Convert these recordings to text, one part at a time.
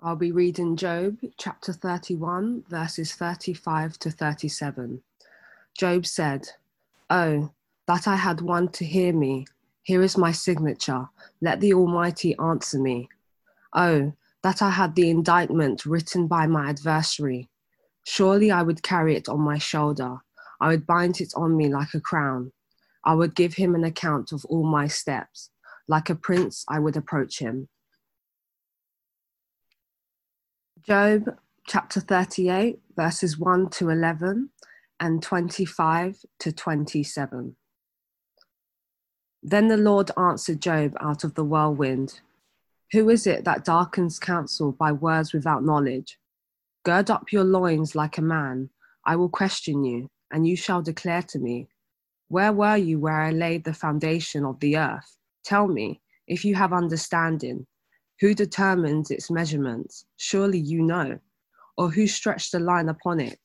I'll be reading Job chapter 31, verses 35 to 37. Job said, "Oh, that I had one to hear me. Here is my signature. Let the Almighty answer me. Oh, that I had the indictment written by my adversary. Surely I would carry it on my shoulder. I would bind it on me like a crown. I would give him an account of all my steps. Like a prince, I would approach him." Job chapter 38, verses 1 to 11 and 25 to 27. Then the Lord answered Job out of the whirlwind. "Who is it that darkens counsel by words without knowledge? Gird up your loins like a man. I will question you, and you shall declare to me. Where were you where I laid the foundation of the earth? Tell me, if you have understanding. Who determines its measurements? Surely you know. Or who stretched a line upon it?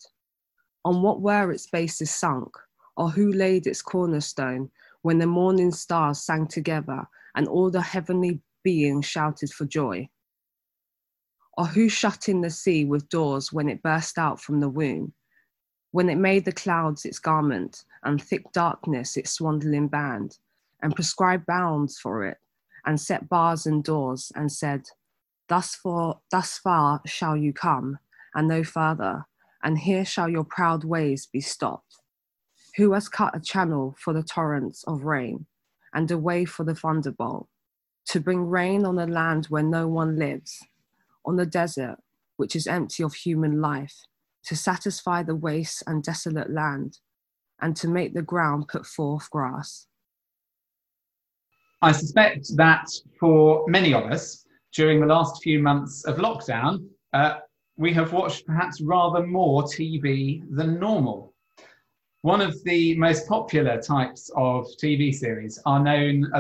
On what were its bases sunk? Or who laid its cornerstone when the morning stars sang together and all the heavenly beings shouted for joy? Or who shut in the sea with doors when it burst out from the womb, when it made the clouds its garment and thick darkness its swaddling band, and prescribed bounds for it, and set bars and doors, and said, thus far shall you come, and no further, and here shall your proud ways be stopped? Who has cut a channel for the torrents of rain, and a way for the thunderbolt, to bring rain on a land where no one lives, on the desert, which is empty of human life, to satisfy the waste and desolate land, and to make the ground put forth grass?" I suspect that for many of us, during the last few months of lockdown, we have watched perhaps rather more TV than normal. One of the most popular types of TV series are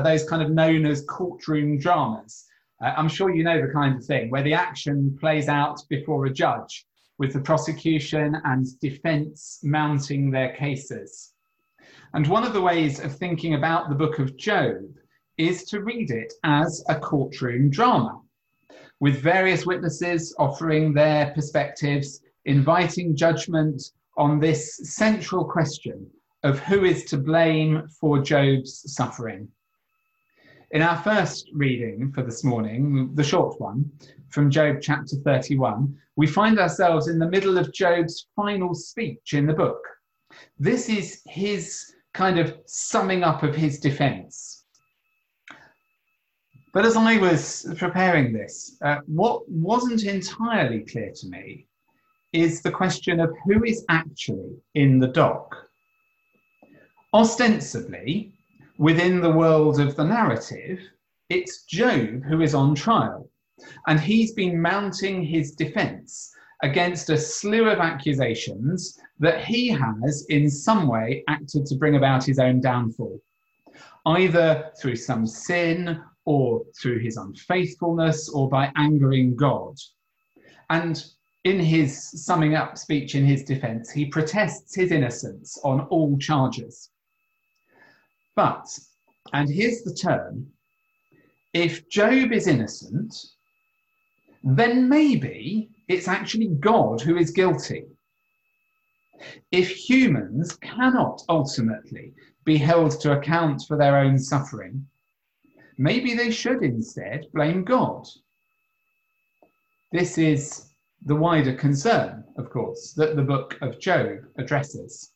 those kind of known as courtroom dramas. I'm sure you know the kind of thing where the action plays out before a judge, with the prosecution and defence mounting their cases. And one of the ways of thinking about the book of Job is to read it as a courtroom drama, with various witnesses offering their perspectives, inviting judgment on this central question of who is to blame for Job's suffering. In our first reading for this morning, the short one, from Job chapter 31, we find ourselves in the middle of Job's final speech in the book. This is his kind of summing up of his defence. But as I was preparing this, what wasn't entirely clear to me is the question of who is actually in the dock. Ostensibly, within the world of the narrative, it's Job who is on trial, and he's been mounting his defence against a slew of accusations that he has in some way acted to bring about his own downfall, either through some sin, or through his unfaithfulness, or by angering God. And in his summing up speech in his defence, he protests his innocence on all charges. But, and here's the turn, if Job is innocent, then maybe it's actually God who is guilty. If humans cannot ultimately be held to account for their own suffering, maybe they should instead blame God. This is the wider concern, of course, that the book of Job addresses.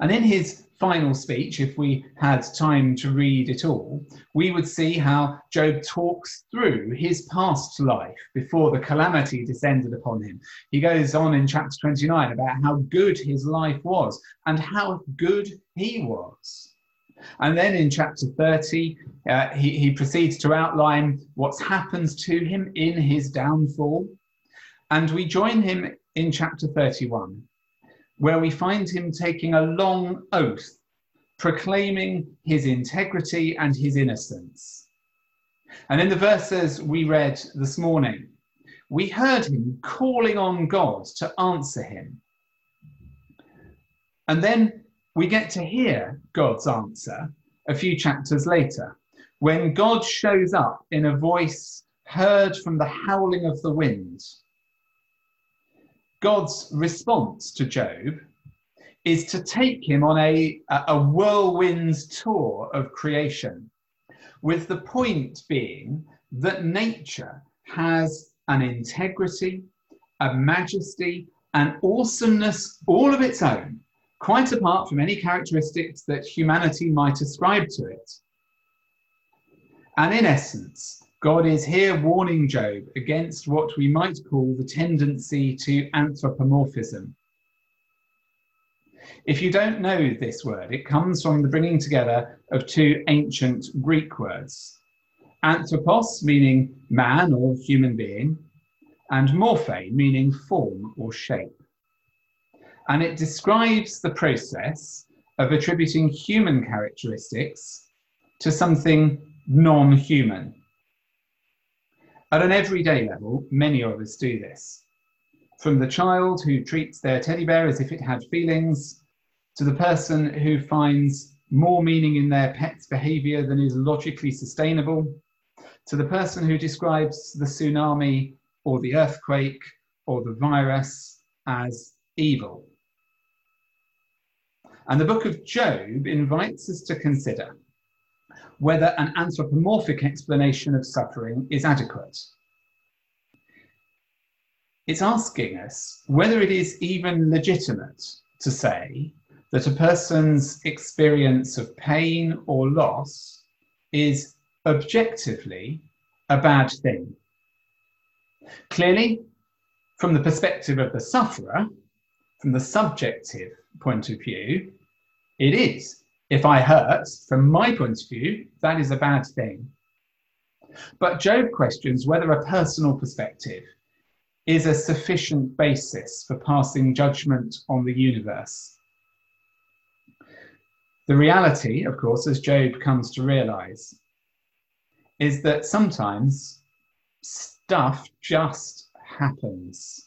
And in his final speech, if we had time to read it all, we would see how Job talks through his past life before the calamity descended upon him. He goes on in chapter 29 about how good his life was and how good he was. And then in chapter 30, he proceeds to outline what's happened to him in his downfall. And we join him in chapter 31, where we find him taking a long oath, proclaiming his integrity and his innocence. And in the verses we read this morning, we heard him calling on God to answer him. And then we get to hear God's answer a few chapters later, when God shows up in a voice heard from the howling of the wind. God's response to Job is to take him on a whirlwind tour of creation, with the point being that nature has an integrity, a majesty, an awesomeness all of its own, quite apart from any characteristics that humanity might ascribe to it. And in essence, God is here warning Job against what we might call the tendency to anthropomorphism. If you don't know this word, it comes from the bringing together of two ancient Greek words. Anthropos, meaning man or human being, and morphe, meaning form or shape. And it describes the process of attributing human characteristics to something non-human. At an everyday level, many of us do this. From the child who treats their teddy bear as if it had feelings, to the person who finds more meaning in their pet's behaviour than is logically sustainable, to the person who describes the tsunami or the earthquake or the virus as evil. And the book of Job invites us to consider whether an anthropomorphic explanation of suffering is adequate. It's asking us whether it is even legitimate to say that a person's experience of pain or loss is objectively a bad thing. Clearly, from the perspective of the sufferer, from the subjective point of view, it is. If I hurt, from my point of view, that is a bad thing. But Job questions whether a personal perspective is a sufficient basis for passing judgment on the universe. The reality, of course, as Job comes to realise, is that sometimes stuff just happens.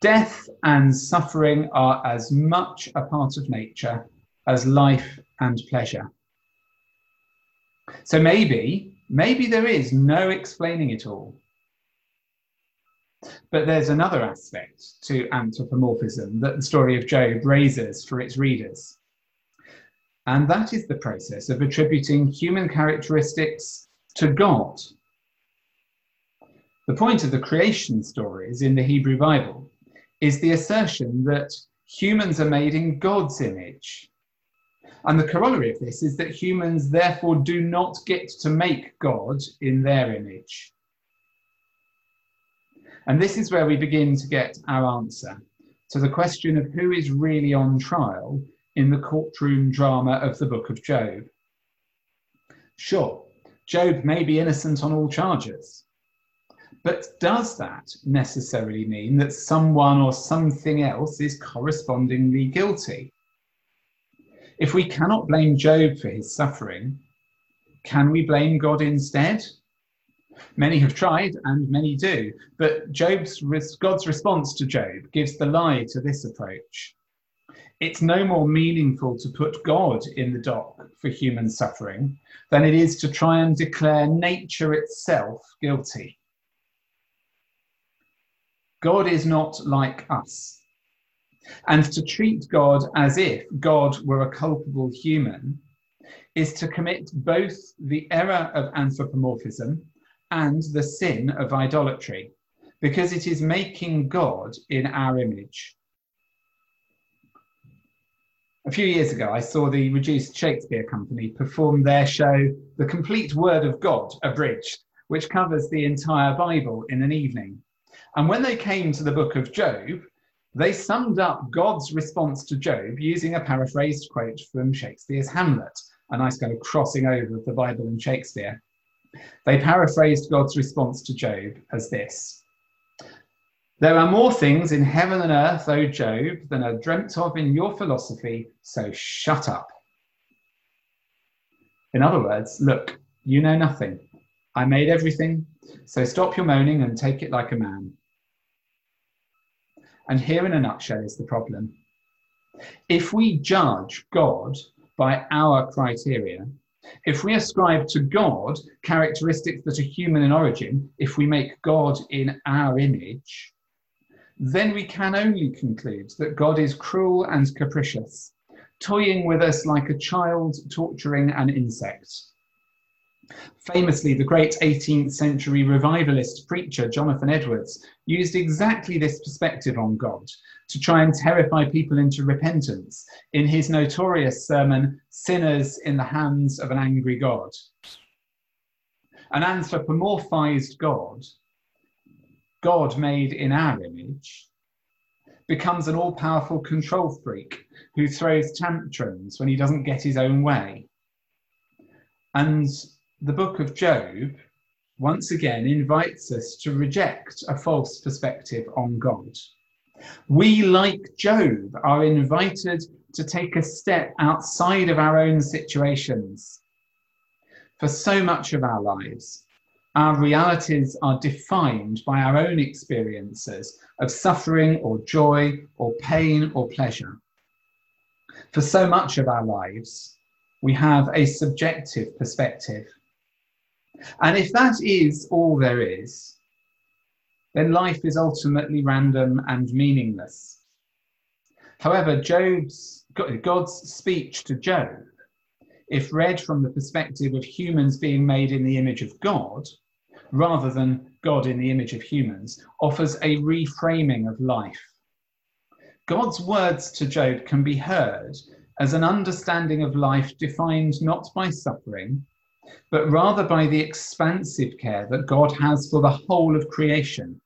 Death and suffering are as much a part of nature as life and pleasure. So maybe there is no explaining it all. But there's another aspect to anthropomorphism that the story of Job raises for its readers. And that is the process of attributing human characteristics to God. The point of the creation stories in the Hebrew Bible is the assertion that humans are made in God's image. And the corollary of this is that humans therefore do not get to make God in their image. And this is where we begin to get our answer to the question of who is really on trial in the courtroom drama of the book of Job. Sure, Job may be innocent on all charges, but does that necessarily mean that someone or something else is correspondingly guilty? If we cannot blame Job for his suffering, can we blame God instead? Many have tried, and many do, but God's response to Job gives the lie to this approach. It's no more meaningful to put God in the dock for human suffering than it is to try and declare nature itself guilty. God is not like us. And to treat God as if God were a culpable human is to commit both the error of anthropomorphism and the sin of idolatry, because it is making God in our image. A few years ago, I saw the Reduced Shakespeare Company perform their show, The Complete Word of God, Abridged, which covers the entire Bible in an evening. And when they came to the book of Job, they summed up God's response to Job using a paraphrased quote from Shakespeare's Hamlet, a nice kind of crossing over of the Bible and Shakespeare. They paraphrased God's response to Job as this: "There are more things in heaven and earth, O Job, than are dreamt of in your philosophy, so shut up." In other words, look, you know nothing. I made everything, so stop your moaning and take it like a man. And here in a nutshell is the problem. If we judge God by our criteria, If we ascribe to God characteristics that are human in origin, if we make God in our image, then we can only conclude that God is cruel and capricious, toying with us like a child torturing an insect. Famously, the great 18th century revivalist preacher Jonathan Edwards used exactly this perspective on God to try and terrify people into repentance in his notorious sermon, Sinners in the Hands of an Angry God. An anthropomorphized God, God made in our image, becomes an all-powerful control freak who throws tantrums when he doesn't get his own way. And the book of Job, once again, invites us to reject a false perspective on God. We, like Job, are invited to take a step outside of our own situations. For so much of our lives, our realities are defined by our own experiences of suffering or joy or pain or pleasure. For so much of our lives, we have a subjective perspective. And if that is all there is, then life is ultimately random and meaningless. However, God's speech to Job, if read from the perspective of humans being made in the image of God, rather than God in the image of humans, offers a reframing of life. God's words to Job can be heard as an understanding of life defined not by suffering, but rather by the expansive care that God has for the whole of creation.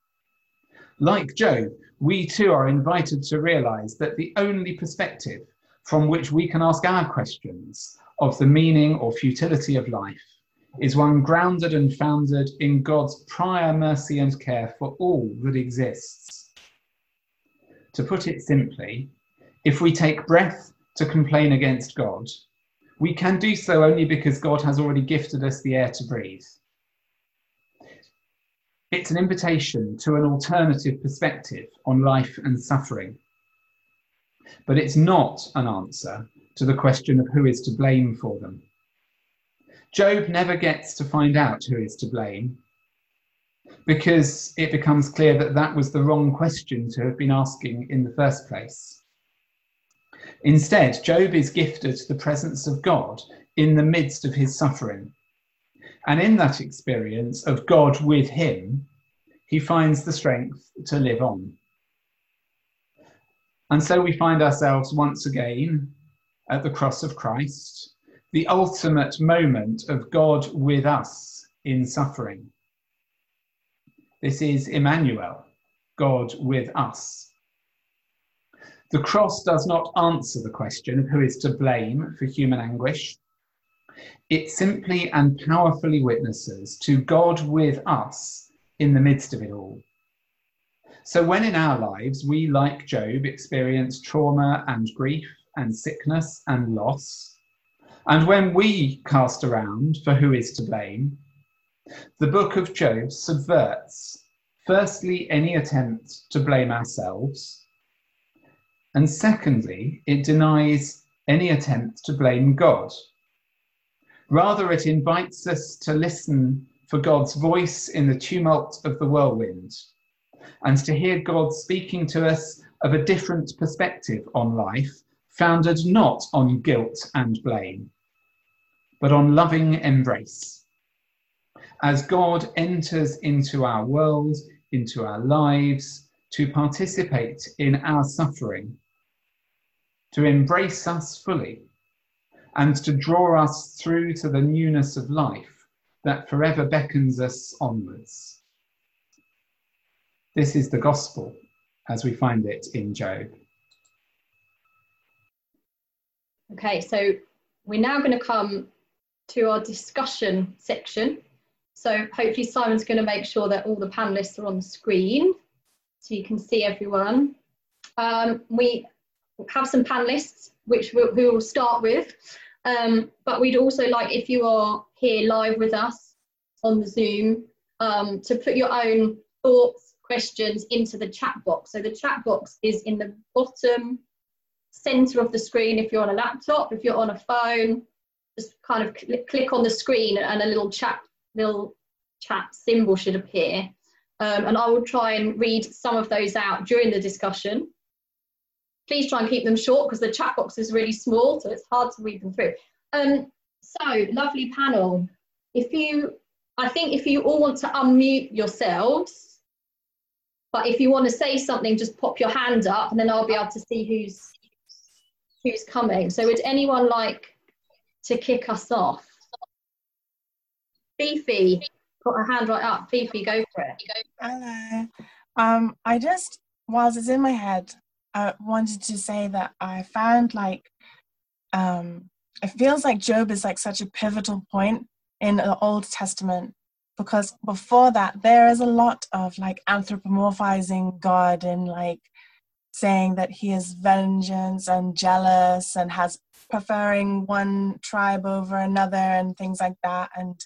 Like Job, we too are invited to realise that the only perspective from which we can ask our questions of the meaning or futility of life is one grounded and founded in God's prior mercy and care for all that exists. To put it simply, if we take breath to complain against God, we can do so only because God has already gifted us the air to breathe. It's an invitation to an alternative perspective on life and suffering. But it's not an answer to the question of who is to blame for them. Job never gets to find out who is to blame, because it becomes clear that that was the wrong question to have been asking in the first place. Instead, Job is gifted the presence of God in the midst of his suffering. And in that experience of God with him, he finds the strength to live on. And so we find ourselves once again at the cross of Christ, the ultimate moment of God with us in suffering. This is Emmanuel, God with us. The cross does not answer the question of who is to blame for human anguish. It simply and powerfully witnesses to God with us in the midst of it all. So when in our lives we, like Job, experience trauma and grief and sickness and loss, and when we cast around for who is to blame, the book of Job subverts, firstly, any attempt to blame ourselves, and secondly, it denies any attempt to blame God. Rather, it invites us to listen for God's voice in the tumult of the whirlwind, and to hear God speaking to us of a different perspective on life, founded not on guilt and blame, but on loving embrace. As God enters into our world, into our lives, to participate in our suffering, to embrace us fully, and to draw us through to the newness of life that forever beckons us onwards. This is the gospel as we find it in Job. Okay, so we're now going to come to our discussion section. So hopefully Simon's going to make sure that all the panellists are on the screen, so you can see everyone. We have some panellists who we'll start with, but we'd also like, if you are here live with us on the Zoom, to put your own thoughts, questions into the chat box. So the chat box is in the bottom centre of the screen if you're on a laptop. If you're on a phone, just kind of click on the screen and a little chat symbol should appear. And I will try and read some of those out during the discussion. Please try and keep them short because the chat box is really small, so it's hard to read them through. So, lovely panel. I think if you all want to unmute yourselves, but if you want to say something, just pop your hand up and then I'll be able to see who's coming. So would anyone like to kick us off? Fifi, put her hand right up. Fifi, go for it. Hello. I just, whilst it's in my head, I wanted to say that I found it feels like Job is like such a pivotal point in the Old Testament, because before that there is a lot of like anthropomorphizing God and like saying that he is vengeance and jealous and has preferring one tribe over another and things like that. And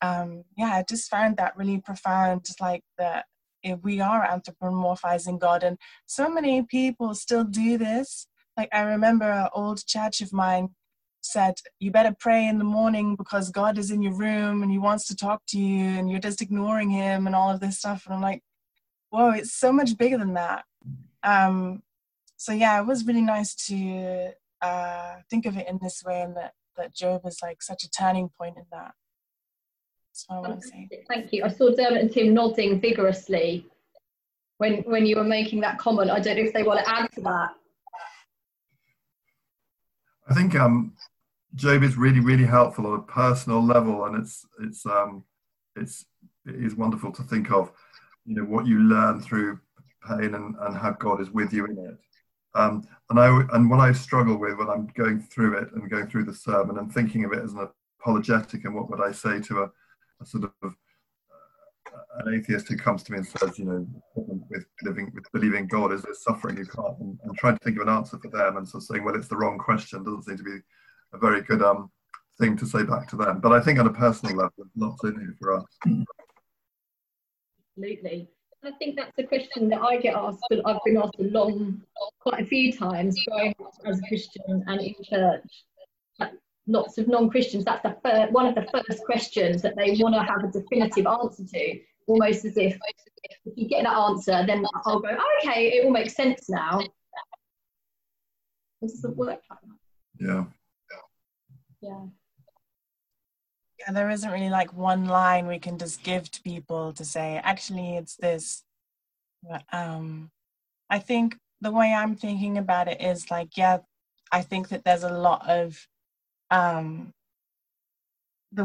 I just found that really profound, like that we are anthropomorphizing God, and so many people still do this. Like I remember an old church of mine said, you better pray in the morning because God is in your room and he wants to talk to you and you're just ignoring him and all of this stuff. And I'm like, whoa, it's so much bigger than that. It was really nice to think of it in this way, and that Job is like such a turning point in that. That's what I want to say. Thank you. I saw Dermot and Tim nodding vigorously when you were making that comment. I don't know if they want to add to that. I think Job is really, really helpful on a personal level, and it is wonderful to think of, you know, what you learn through pain and how God is with you in it. And what I struggle with when I'm going through it and going through the sermon and thinking of it as an apologetic, and what would I say to a sort of an atheist who comes to me and says, you know, with believing God is this suffering you can't, and trying to think of an answer for them, and sort of saying, well, it's the wrong question, doesn't seem to be a very good thing to say back to them. But I think on a personal level, it's not so new for us. Absolutely. I think that's a question that I get asked, but I've been asked quite a few times growing up as a Christian and in church. Lots of non-Christians, that's one of the first questions that they want to have a definitive answer to, almost as if you get that answer, then I'll go, oh, okay, it will make sense now. It doesn't work like that. Yeah, there isn't really like one line we can just give to people to say, actually it's this. I think the way I'm thinking about it is I think that there's a lot of the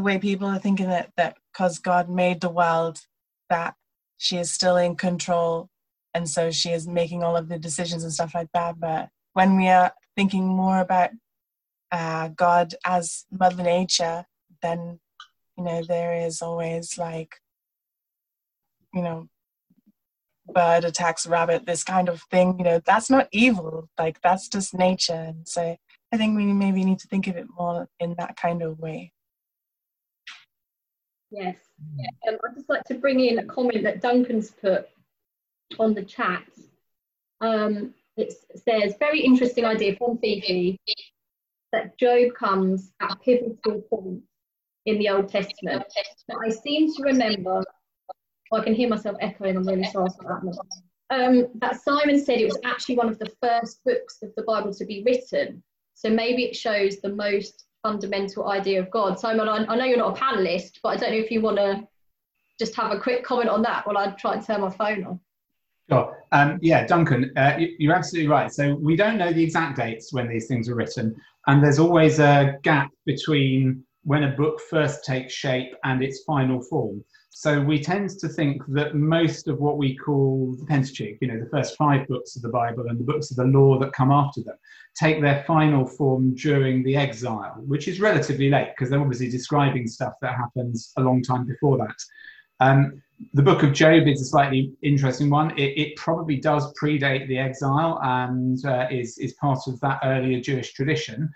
way people are thinking that because God made the world, that she is still in control, and so she is making all of the decisions and stuff like that. But when we are thinking more about God as Mother Nature, then, you know, there is always bird attacks rabbit, this kind of thing, you know, that's not evil, like that's just nature. And so I think we maybe need to think of it more in that kind of way. Yes. I'd just like to bring in a comment that Duncan's put on the chat. It says, very interesting idea from Phoebe, that Job comes at a pivotal point in the Old Testament. But I seem to remember, I can hear myself echoing, I'm really sorry for that. That Simon said it was actually one of the first books of the Bible to be written. So maybe it shows the most fundamental idea of God. Simon, I know you're not a panellist, but I don't know if you want to just have a quick comment on that while I try and turn my phone on. Sure. Duncan, you're absolutely right. So we don't know the exact dates when these things were written, and there's always a gap between when a book first takes shape and its final form. So we tend to think that most of what we call the Pentateuch, you know, the first 5 books of the Bible and the books of the law that come after them, take their final form during the exile, which is relatively late because they're obviously describing stuff that happens a long time before that. The book of Job is a slightly interesting one. It probably does predate the exile and is part of that earlier Jewish tradition.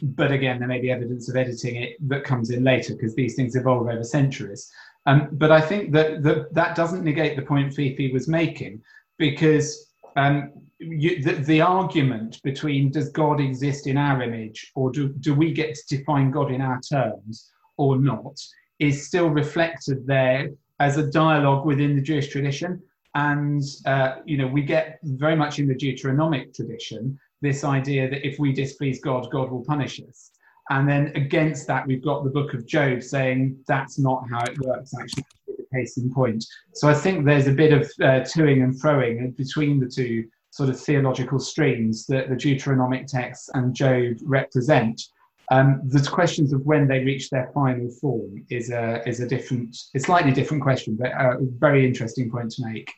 But again, there may be evidence of editing it that comes in later because these things evolve over centuries. But I think that doesn't negate the point Fifi was making, because the argument between does God exist in our image, or do we get to define God in our terms or not, is still reflected there as a dialogue within the Jewish tradition. And, we get very much in the Deuteronomic tradition, this idea that if we displease God, God will punish us. And then against that, we've got the book of Job saying that's not how it works, actually, the case in point. So I think there's a bit of toing and froing between the two sort of theological streams that the Deuteronomic texts and Job represent. The questions of when they reach their final form is a slightly different question, but a very interesting point to make.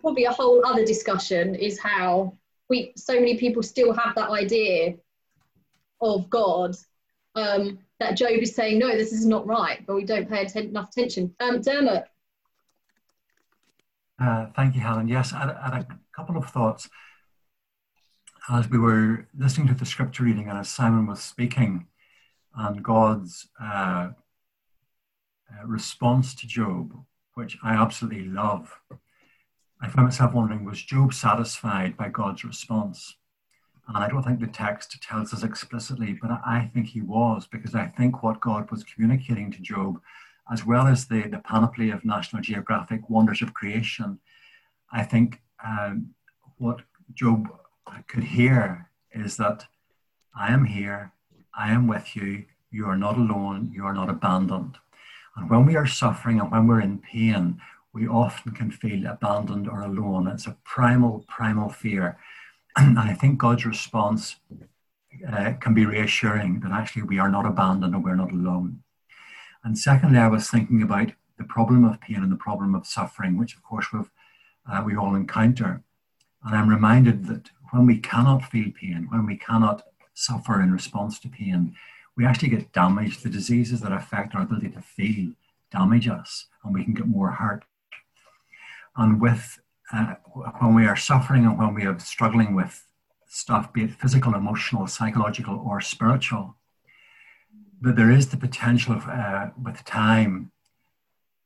Probably a whole other discussion is how so many people still have that idea of God, that Job is saying, no, this is not right, but we don't pay enough attention. Dermot. Thank you, Helen. Yes, I had a couple of thoughts. As we were listening to the scripture reading and as Simon was speaking, and God's response to Job, which I absolutely love, I found myself wondering, was Job satisfied by God's response? And I don't think the text tells us explicitly, but I think he was, because I think what God was communicating to Job, as well as the panoply of National Geographic wonders of creation, I think what Job could hear is that I am here, I am with you, you are not alone, you are not abandoned. And when we are suffering and when we're in pain, we often can feel abandoned or alone. It's a primal fear. And I think God's response can be reassuring that actually we are not abandoned or we're not alone. And secondly, I was thinking about the problem of pain and the problem of suffering, which of course we all encounter. And I'm reminded that when we cannot feel pain, when we cannot suffer in response to pain, we actually get damaged. The diseases that affect our ability to feel damage us, and we can get more hurt. And when we are suffering and when we are struggling with stuff, be it physical, emotional, psychological, or spiritual, that there is the potential with time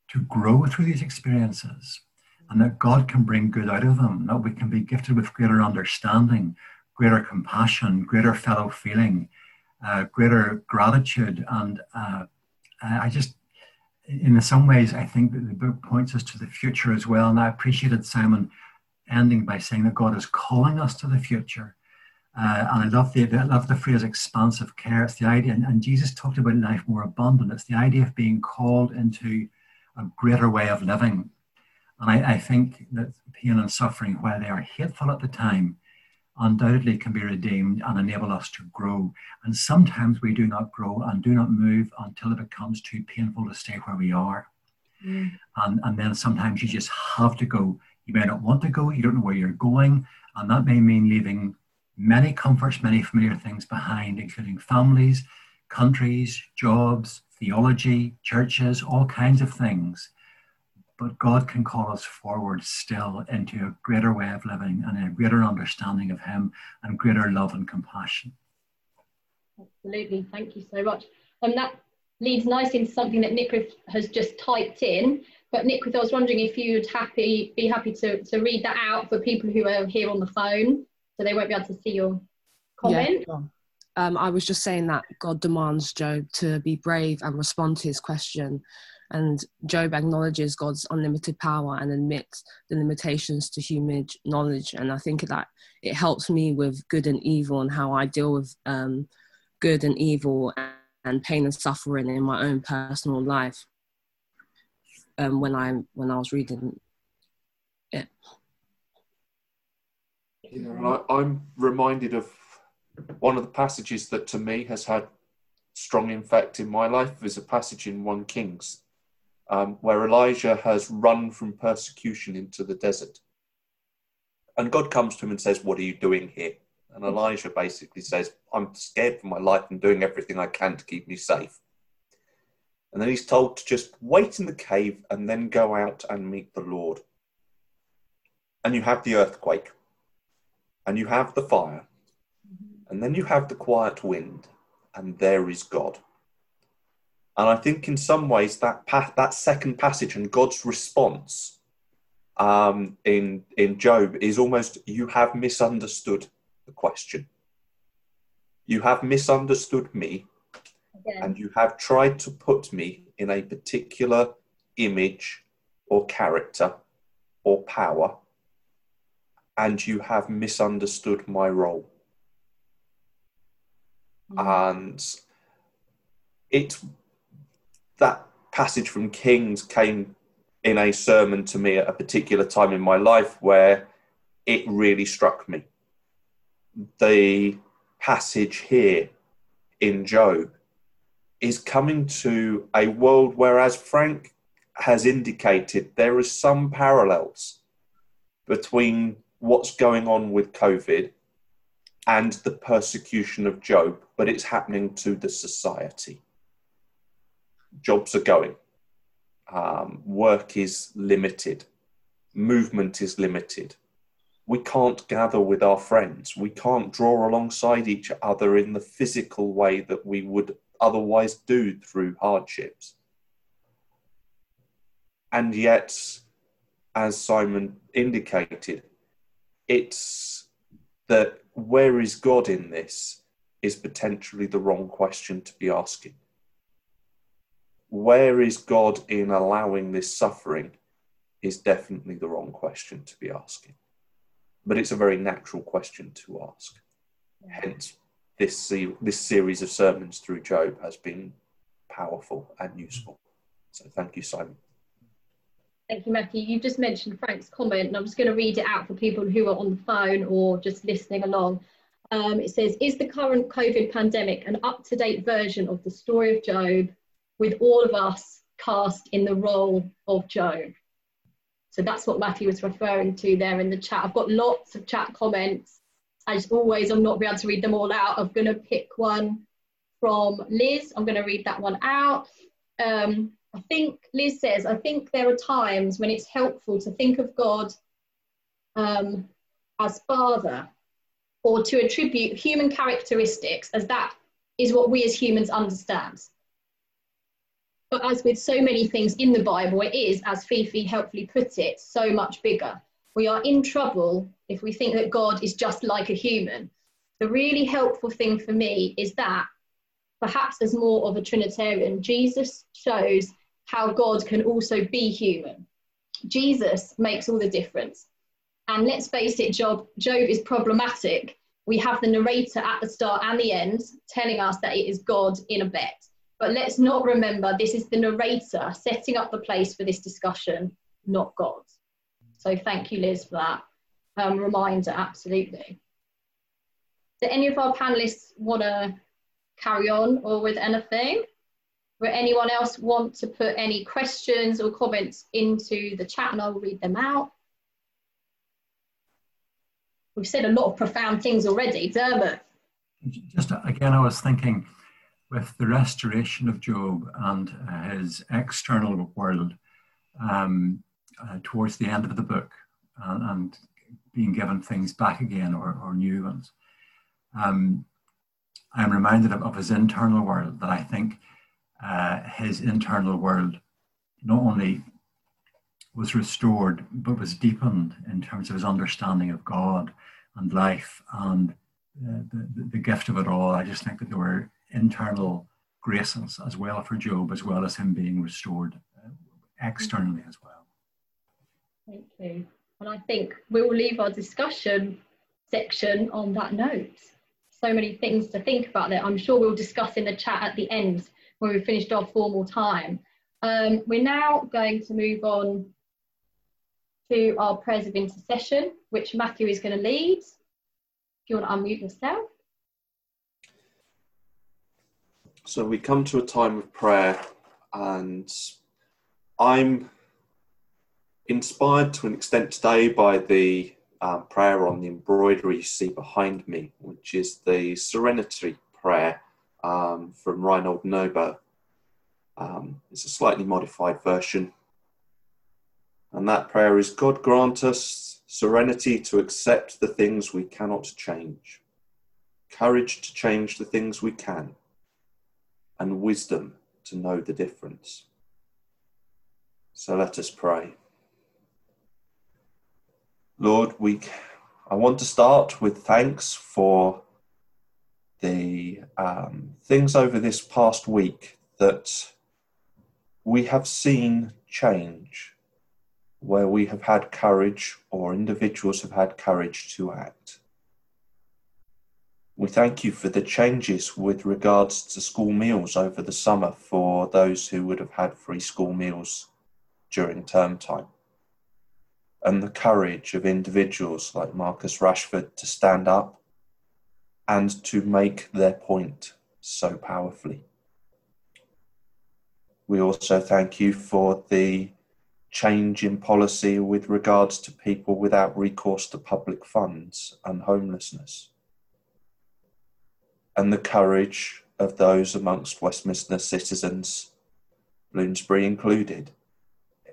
to grow through these experiences, and that God can bring good out of them, that we can be gifted with greater understanding, greater compassion, greater fellow feeling, greater gratitude. And in some ways, I think that the book points us to the future as well. And I appreciated Simon ending by saying that God is calling us to the future. And I love the phrase expansive care. It's the idea, and Jesus talked about life more abundant. It's the idea of being called into a greater way of living. And I think that pain and suffering, while they are hateful at the time, undoubtedly can be redeemed and enable us to grow. And sometimes we do not grow and do not move until it becomes too painful to stay where we are. Mm. And then sometimes you just have to go. You may not want to go. You don't know where you're going. And that may mean leaving many comforts, many familiar things behind, including families, countries, jobs, theology, churches, all kinds of things. But God can call us forward still into a greater way of living and a greater understanding of him and greater love and compassion. Absolutely. Thank you so much. And that leads nicely into something that Nick has just typed in. But Nick, I was wondering if you'd be happy to read that out for people who are here on the phone, so they won't be able to see your comment. Yeah. I was just saying that God demands Job to be brave and respond to his question. And Job acknowledges God's unlimited power and admits the limitations to human knowledge. And I think that it helps me with good and evil and how I deal with good and evil and pain and suffering in my own personal life when I was reading it. You know, I'm reminded of one of the passages that to me has had strong effect in my life. Is a passage in 1 Kings. Where Elijah has run from persecution into the desert. And God comes to him and says, what are you doing here? And Elijah basically says, I'm scared for my life and doing everything I can to keep me safe. And then he's told to just wait in the cave and then go out and meet the Lord. And you have the earthquake. And you have the fire. And then you have the quiet wind. And there is God. And I think in some ways that second passage and God's response in Job is almost, you have misunderstood the question. You have misunderstood me, yeah. And you have tried to put me in a particular image or character or power, and you have misunderstood my role. And that passage from Kings came in a sermon to me at a particular time in my life where it really struck me. The passage here in Job is coming to a world where, as Frank has indicated, there is some parallels between what's going on with COVID and the persecution of Job, but it's happening to the society. Jobs are going, work is limited, movement is limited. We can't gather with our friends. We can't draw alongside each other in the physical way that we would otherwise do through hardships. And yet, as Simon indicated, it's that where is God in this is potentially the wrong question to be asking. Where is God in allowing this suffering is definitely the wrong question to be asking. But it's a very natural question to ask. Yeah. Hence, this series of sermons through Job has been powerful and useful. So thank you, Simon. Thank you, Matthew. You've just mentioned Frank's comment, and I'm just going to read it out for people who are on the phone or just listening along. It says, is the current COVID pandemic an up-to-date version of the story of Job with all of us cast in the role of Job? So that's what Matthew was referring to there in the chat. I've got lots of chat comments. As always, I'm not be able to read them all out. I'm going to pick one from Liz. I'm going to read that one out. I think Liz says, I think there are times when it's helpful to think of God as Father, or to attribute human characteristics, as that is what we as humans understand. But as with so many things in the Bible, it is, as Fifi helpfully put it, so much bigger. We are in trouble if we think that God is just like a human. The really helpful thing for me is that, perhaps as more of a Trinitarian, Jesus shows how God can also be human. Jesus makes all the difference. And let's face it, Job is problematic. We have the narrator at the start and the end telling us that it is God in a bed. But let's not remember, this is the narrator setting up the place for this discussion, not God. So thank you, Liz, for that reminder, absolutely. Do any of our panellists want to carry on or with anything? Would anyone else want to put any questions or comments into the chat, and I'll read them out? We've said a lot of profound things already, Dermot. Just again, I was thinking with the restoration of Job and his external world towards the end of the book, and being given things back again, or new ones. I'm reminded of his internal world, that I think his internal world not only was restored, but was deepened in terms of his understanding of God and life and the gift of it all. I just think that there were internal graces as well for Job, as well as him being restored externally as well. Thank you. And I think we'll leave our discussion section on that note. So many things to think about there. I'm sure we'll discuss in the chat at the end when we've finished our formal time. We're now going to move on to our prayers of intercession, which Matthew is going to lead. If you want to unmute yourself. So we come to a time of prayer, and I'm inspired to an extent today by the prayer on the embroidery you see behind me, which is the Serenity Prayer from Reinhold Niebuhr. It's a slightly modified version, and that prayer is, God grant us serenity to accept the things we cannot change, courage to change the things we can, and wisdom to know the difference. So let us pray. Lord, I want to start with thanks for the things over this past week that we have seen change, where we have had courage or individuals have had courage to act. We thank you for the changes with regards to school meals over the summer for those who would have had free school meals during term time, and the courage of individuals like Marcus Rashford to stand up and to make their point so powerfully. We also thank you for the change in policy with regards to people without recourse to public funds and homelessness, and the courage of those amongst Westminster citizens, Bloomsbury included,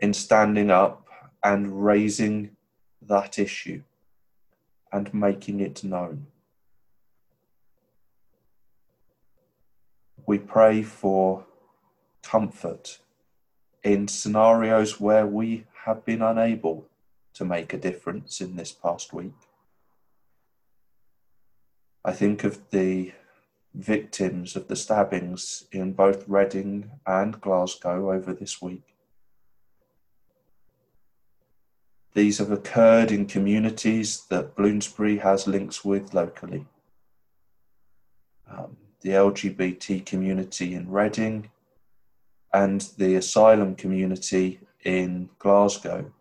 in standing up and raising that issue and making it known. We pray for comfort in scenarios where we have been unable to make a difference in this past week. I think of the victims of the stabbings in both Reading and Glasgow over this week. These have occurred in communities that Bloomsbury has links with locally. The LGBT community in Reading and the asylum community in Glasgow.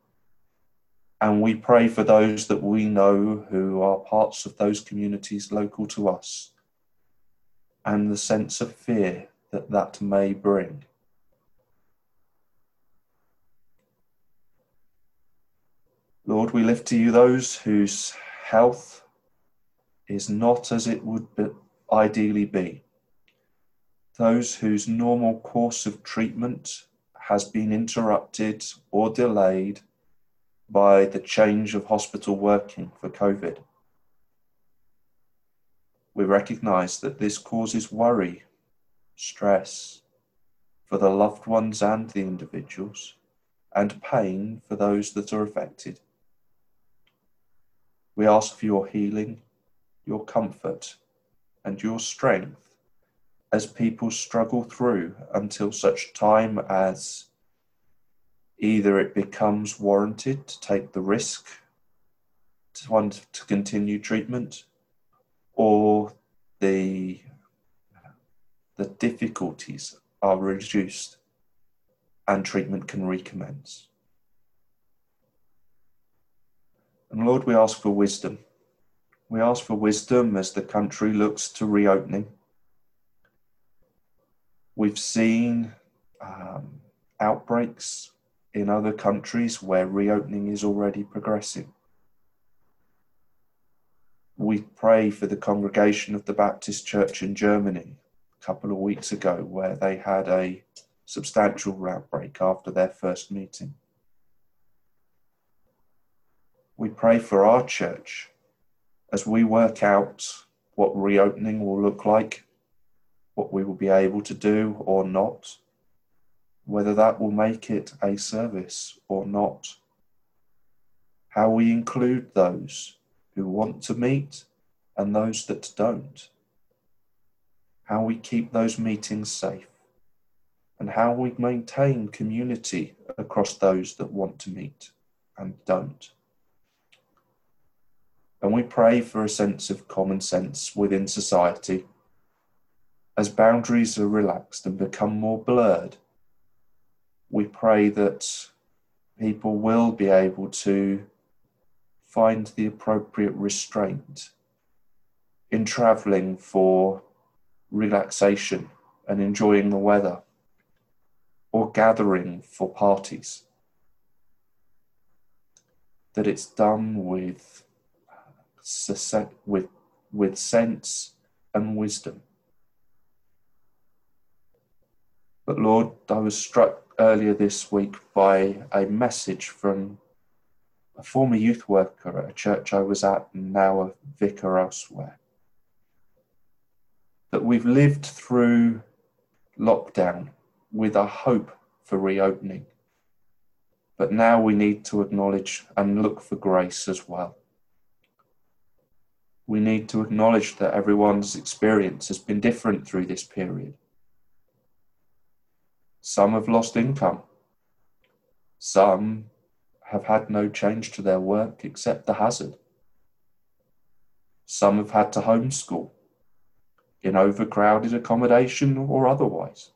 And we pray for those that we know who are parts of those communities local to us, and the sense of fear that that may bring. Lord, we lift to you those whose health is not as it would ideally be, those whose normal course of treatment has been interrupted or delayed by the change of hospital working for COVID. We recognise that this causes worry, stress for the loved ones and the individuals, and pain for those that are affected. We ask for your healing, your comfort, and your strength as people struggle through until such time as either it becomes warranted to take the risk to want to continue treatment, or the difficulties are reduced and treatment can recommence. And Lord, we ask for wisdom. We ask for wisdom as the country looks to reopening. We've seen outbreaks in other countries where reopening is already progressing. We pray for the congregation of the Baptist Church in Germany a couple of weeks ago, where they had a substantial outbreak after their first meeting. We pray for our church as we work out what reopening will look like, what we will be able to do or not, whether that will make it a service or not, how we include those who want to meet and those that don't, how we keep those meetings safe, and how we maintain community across those that want to meet and don't. And we pray for a sense of common sense within society as boundaries are relaxed and become more blurred. We pray that people will be able to find the appropriate restraint in travelling for relaxation and enjoying the weather, or gathering for parties. That it's done with sense and wisdom. But Lord, I was struck earlier this week by a message from a former youth worker at a church I was at and now a vicar elsewhere, that we've lived through lockdown with a hope for reopening, But now we need to acknowledge and look for grace as well. We need to acknowledge that everyone's experience has been different through this period. Some have lost income. Some have had no change to their work except the hazard. Some have had to homeschool in overcrowded accommodation or otherwise.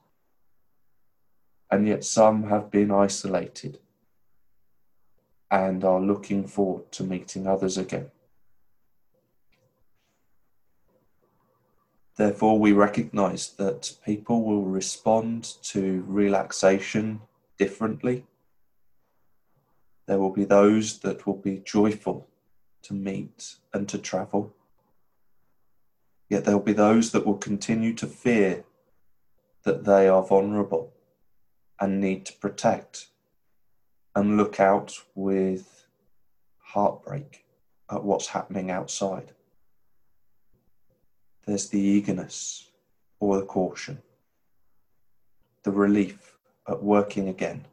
And yet some have been isolated and are looking forward to meeting others again. Therefore, we recognize that people will respond to relaxation differently. There will be those that will be joyful to meet and to travel. Yet there will be those that will continue to fear that they are vulnerable and need to protect and look out with heartbreak at what's happening outside. There's the eagerness or the caution, the relief at working again,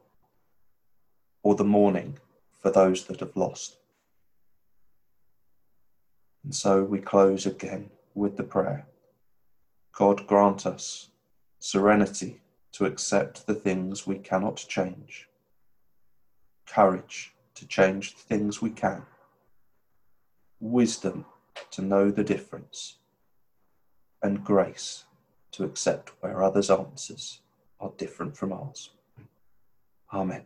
or the mourning for those that have lost. And so we close again with the prayer. God grant us serenity to accept the things we cannot change, courage to change the things we can, wisdom to know the difference, and grace to accept where others' answers are different from ours. Amen.